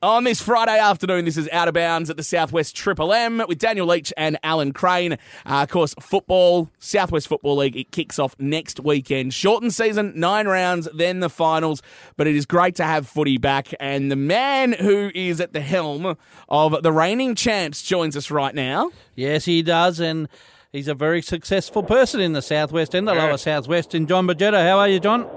On this Friday afternoon, this is Out of Bounds at the Southwest Triple M with Daniel Leach and Alan Crane. Of course, football, Southwest Football League, it kicks off next weekend. Shortened season, 9 rounds, then the finals. But it is great to have footy back. And the man who is at the helm of the reigning champs joins us right now. Yes, he does. And he's a very successful person in the Southwest and the lower Southwest. And John Baggetta, how are you, John?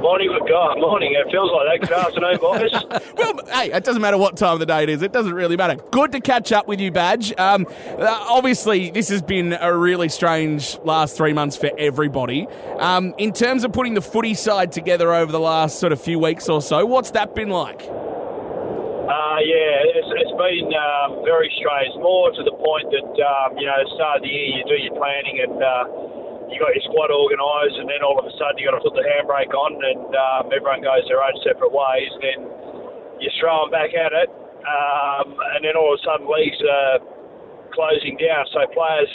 Morning, God, morning. It feels like that. Good afternoon, boys. Well, hey, it doesn't matter what time of the day it is. It doesn't really matter. Good to catch up with you, Badge. Obviously, this has been a really strange last 3 months for everybody. In terms of putting the footy side together over the last sort of few weeks or so, what's that been like? It's been very strange. More to the point that, at the start of the year, you do your planning and... you got your squad organised, and then all of a sudden you got to put the handbrake on, and everyone goes their own separate ways. And then you throw them back at it, and then all of a sudden leagues are closing down, so players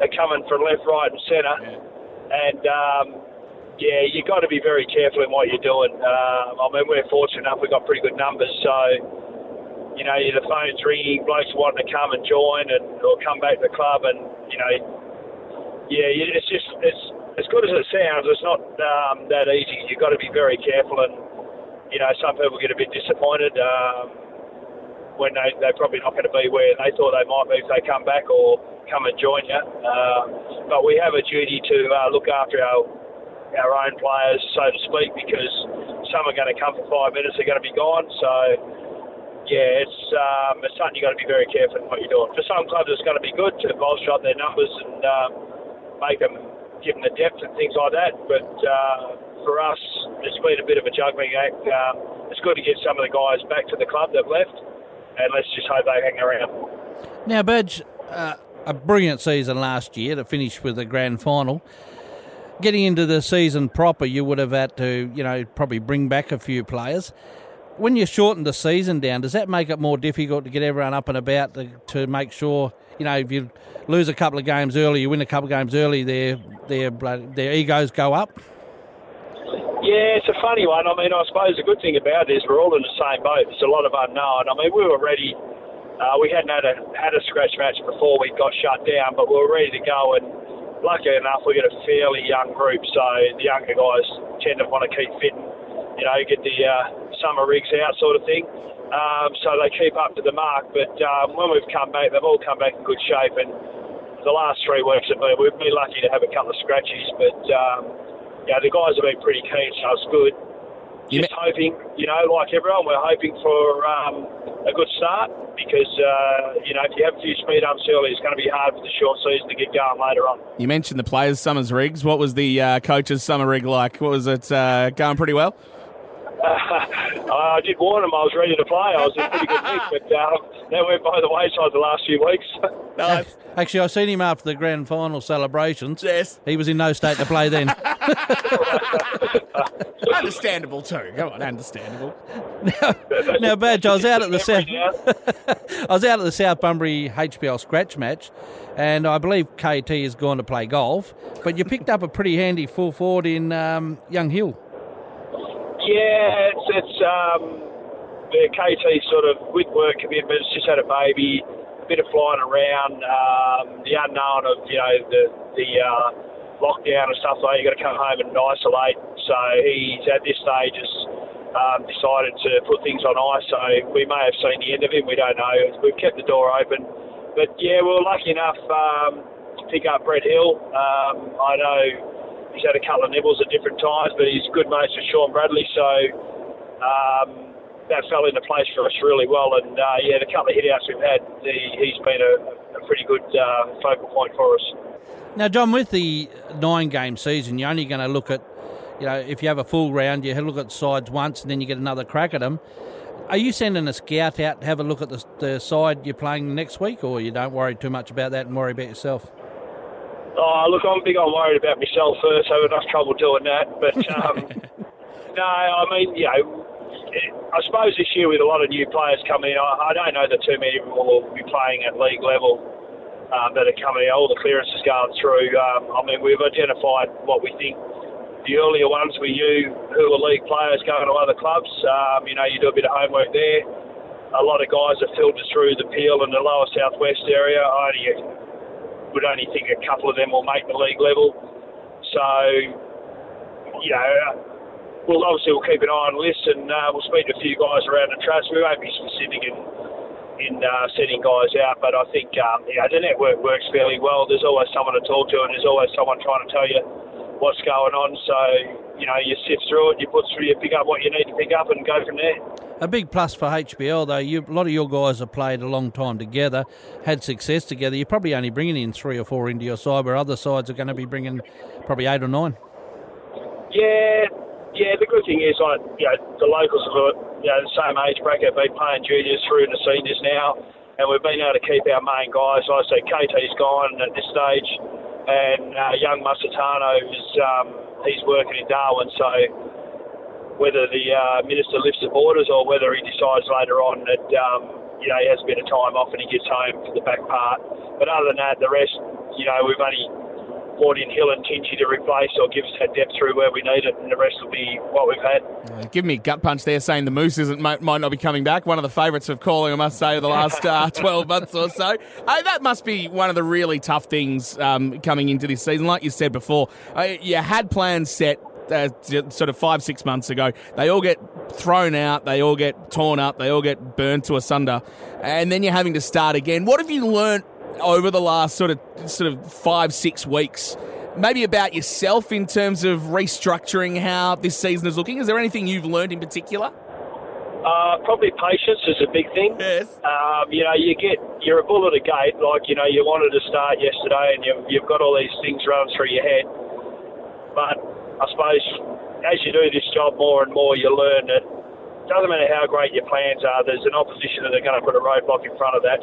are coming from left, right, and centre. And you got to be very careful in what you're doing. We're fortunate enough; we got pretty good numbers, so the phone's ringing, blokes wanting to come and join, or come back to the club, and. Yeah, it's just it's as good as it sounds. It's not that easy. You've got to be very careful, and some people get a bit disappointed when they're probably not going to be where they thought they might be if they come back or come and join you. But we have a duty to look after our own players, so to speak, because some are going to come for 5 minutes, they're going to be gone. So it's something you've got to be very careful in what you're doing. For some clubs, it's going to be good to bolster up their numbers and. Make them, give them the depth and things like that. But for us, it's been a bit of a juggling act. It's good to get some of the guys back to the club that left, and let's just hope they hang around. Now, Badge, a brilliant season last year to finish with the grand final. Getting into the season proper, you would have had to, probably bring back a few players. When you shorten the season down, does that make it more difficult to get everyone up and about to make sure, if you lose a couple of games early, you win a couple of games early, their egos go up? Yeah, it's a funny one. I suppose the good thing about it is we're all in the same boat. It's a lot of unknown. We were ready. We hadn't had a scratch match before we got shut down, but we were ready to go. And lucky enough, we got a fairly young group, so the younger guys tend to want to keep fitting. Get the summer rigs out sort of thing, so they keep up to the mark. But when we've come back, they've all come back in good shape, and the last 3 weeks we've been lucky to have a couple of scratches, but the guys have been pretty keen, so it's good. Just hoping, like everyone, we're hoping for a good start, because if you have a few speed-ups early, it's going to be hard for the short season to get going later on. You mentioned the players' summer rigs. What was the coach's summer rig like? What was it, going pretty well? I did warn them I was ready to play. I was in pretty good nick, but that went by the wayside the last few weeks. Nice. Actually, I seen him after the grand final celebrations. Yes. He was in no state to play then. Understandable too. Come on, understandable. Now, Badge, I was out at the South Bunbury HBL scratch match, and I believe KT has gone to play golf, but you picked up a pretty handy full forward in Young Hill. Yeah, KT sort of with work commitments, just had a baby, a bit of flying around, the unknown of the lockdown and stuff like that. You got to come home and isolate. So he's at this stage has decided to put things on ice. So we may have seen the end of him. We don't know. We've kept the door open, but we were lucky enough to pick up Brett Hill. I know. He's had a couple of nibbles at different times, but he's good mates with Sean Bradley, so that fell into place for us really well. And, the couple of hit-outs we've had, he's been a pretty good focal point for us. Now, John, with the 9-game season, you're only going to look at, if you have a full round, you look at sides once and then you get another crack at them. Are you sending a scout out to have a look at the side you're playing next week, or you don't worry too much about that and worry about yourself? Oh, look, I'm big on worried about myself first. I have enough trouble doing that. But, I suppose this year with a lot of new players coming in, I don't know that too many of them will be playing at league level that are coming in. All the clearances going through. We've identified what we think. The earlier ones were who were league players going to other clubs. You do a bit of homework there. a lot of guys are filtered through the Peel and the lower southwest area. I would only think a couple of them will make the league level. So, you know, we'll keep an eye on the list, and we'll speak to a few guys around the trust. We won't be specific in sending guys out, but I think the network works fairly well. There's always someone to talk to, and there's always someone trying to tell you what's going on. So, you know, you sift through it, you pick up what you need to pick up and go from there. A big plus for HBL, though, a lot of your guys have played a long time together, had success together. You're probably only bringing in 3 or 4 into your side, where other sides are going to be bringing probably 8 or 9. Yeah, the good thing is, the locals are the same age bracket, been playing juniors through the seniors now, and we've been able to keep our main guys. Like I say, KT's gone at this stage, and young Musitano he's working in Darwin, so whether the minister lifts the borders or whether he decides later on that he has a bit of time off and he gets home for the back part. But other than that, the rest, we've only brought in Hill and Tinchy to replace or give us that depth through where we need it, and the rest will be what we've had. Give me a gut punch there saying the Moose might not be coming back. One of the favourites of calling, I must say, the last 12 months or so. That must be one of the really tough things coming into this season. Like you said before, you had plans set sort of 5-6 months ago. They all get thrown out, they all get torn up, they all get burnt to asunder, and then you're having to start again. What have you learnt over the last sort of 5-6 weeks, maybe about yourself in terms of restructuring how this season is looking? Is there anything you've learned in particular? Probably patience is a big thing. Yes. You're a bull at a gate. You wanted to start yesterday, and you've got all these things running through your head. But I suppose as you do this job more and more, you learn that it doesn't matter how great your plans are, there's an opposition that are going to put a roadblock in front of that.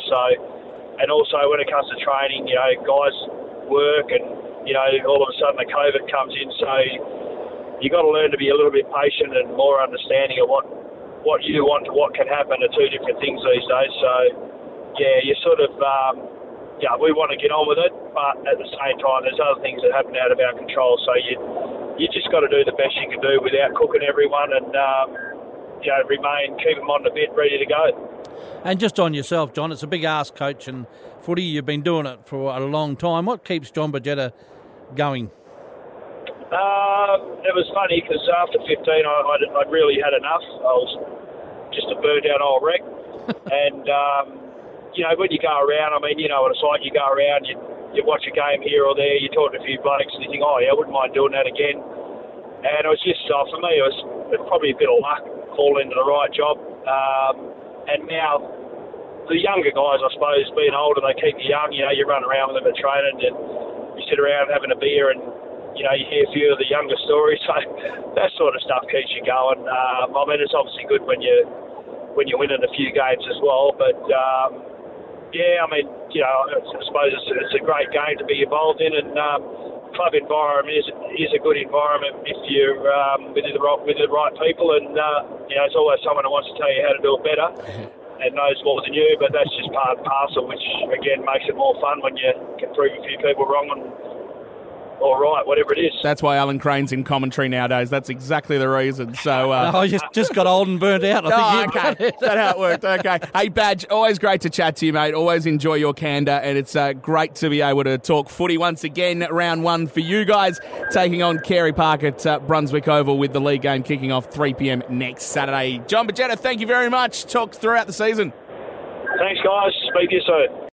And also when it comes to training, guys work and, all of a sudden the COVID comes in. So you've got to learn to be a little bit patient and more understanding of what you want to what can happen are two different things these days. So, we want to get on with it, but at the same time, there's other things that happen out of our control. So you just got to do the best you can do without cooking everyone and, keep them on the bit, ready to go. And just on yourself, John, it's a big ask, coach, and footy, you've been doing it for a long time. What keeps John Baggetta going? It was funny because after 15, I'd really had enough. I was just a burnt-out old wreck. And, when you go around, what it's like. You go around, you watch a game here or there, you talk to a few blokes, and you think, I wouldn't mind doing that again. And it was just, for me, it was probably a bit of luck, fall into the right job. And now, the younger guys, I suppose, being older, they keep you young. You run around with them at training, and you sit around having a beer, and you hear a few of the younger stories. So that sort of stuff keeps you going. It's obviously good when you're winning a few games as well. But I suppose it's a great game to be involved in, and club environment is a good environment if you're with the right people, and there's always someone who wants to tell you how to do it better and knows more than you, but that's just part and parcel, which again makes it more fun when you can prove a few people wrong or right, whatever it is. That's why Alan Crane's in commentary nowadays. That's exactly the reason. So I just got old and burnt out. Okay. That's how it worked. Okay. Hey, Badge, always great to chat to you, mate. Always enjoy your candour, and it's great to be able to talk footy once again. Round one for you guys, taking on Kerry Park at Brunswick Oval, with the league game kicking off 3 p.m. next Saturday. John Baggetta, thank you very much. Talk throughout the season. Thanks, guys. Speak to you soon.